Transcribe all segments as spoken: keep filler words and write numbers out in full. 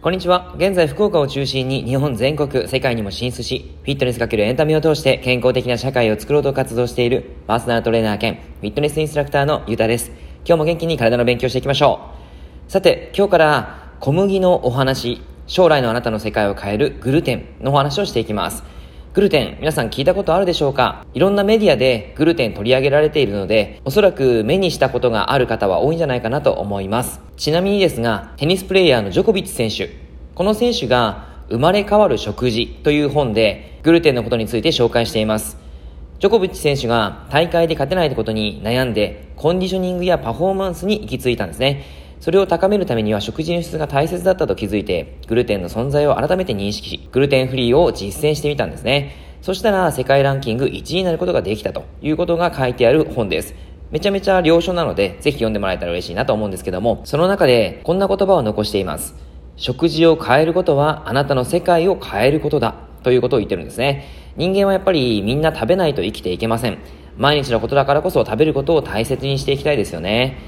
こんにちは。現在福岡を中心に日本全国、世界にも進出し、フィットネス×エンタメを通して健康的な社会を作ろうと活動しているパーソナルトレーナー兼フィットネスインストラクターのゆうたです。今日も元気に体の勉強していきましょう。さて、今日から小麦のお話、将来のあなたの世界を変えるグルテンのお話をしていきます。グルテン、皆さん聞いたことあるでしょうか？いろんなメディアでグルテン取り上げられているので、おそらく目にしたことがある方は多いんじゃないかなと思います。ちなみにですが、テニスプレーヤーのジョコビッチ選手、この選手が生まれ変わる食事という本でグルテンのことについて紹介しています。ジョコビッチ選手が大会で勝てないことに悩んで、コンディショニングやパフォーマンスに行き着いたんですね。それを高めるためには食事の質が大切だったと気づいて、グルテンの存在を改めて認識し、グルテンフリーを実践してみたんですね。そしたら世界ランキングいちいになることができたということが書いてある本です。めちゃめちゃ良書なので、ぜひ読んでもらえたら嬉しいなと思うんですけども、その中でこんな言葉を残しています。食事を変えることはあなたの世界を変えることだということを言ってるんですね。人間はやっぱりみんな食べないと生きていけません。毎日のことだからこそ食べることを大切にしていきたいですよね。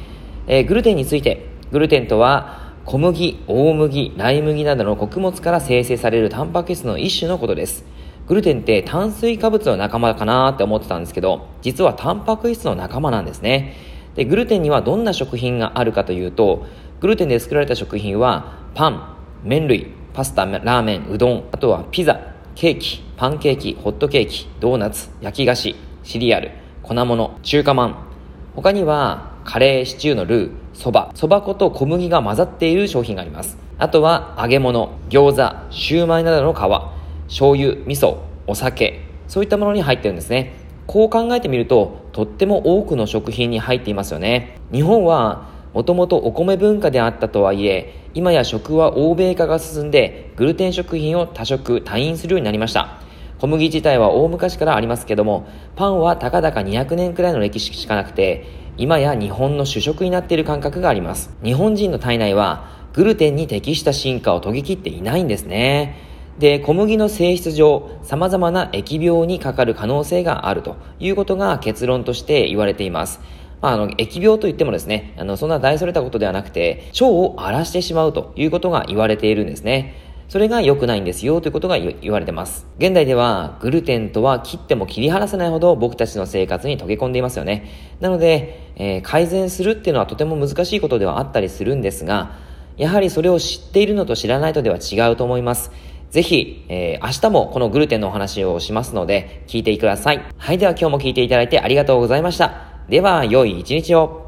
えー、グルテンについて、グルテンとは小麦、大麦、ライ麦などの穀物から生成されるタンパク質の一種のことです。グルテンって炭水化物の仲間かなーって思ってたんですけど、実はタンパク質の仲間なんですね。で、グルテンにはどんな食品があるかというと、グルテンで作られた食品はパン、麺類、パスタ、ラーメン、うどん、あとはピザ、ケーキ、パンケーキ、ホットケーキ、ドーナツ、焼き菓子、シリアル、粉物、中華まん、他にはカレー、シチューのルー、そば、そば粉と小麦が混ざっている商品があります。あとは揚げ物、餃子、シューマイなどの皮、醤油、味噌、お酒、そういったものに入ってるんですね。こう考えてみると、とっても多くの食品に入っていますよね。日本はもともとお米文化であったとはいえ、今や食は欧米化が進んでグルテン食品を多食多飲するようになりました。小麦自体は大昔からありますけども、パンはたかだかにひゃくねんくらいの歴史しかなくて、今や日本の主食になっている感覚があります。日本人の体内はグルテンに適した進化を研ぎ切っていないんですね。で、小麦の性質上、様々な疫病にかかる可能性があるということが結論として言われています。まあ、あの疫病といってもですね、あのそんな大それたことではなくて、腸を荒らしてしまうということが言われているんですね。それが良くないんですよということが言われてます。現代ではグルテンとは切っても切り離せないほど僕たちの生活に溶け込んでいますよね。なので、えー、改善するっていうのはとても難しいことではあったりするんですが、やはりそれを知っているのと知らないとでは違うと思います。ぜひ、えー、明日もこのグルテンのお話をしますので聞いてください。はい、では今日も聞いていただいてありがとうございました。では良い一日を。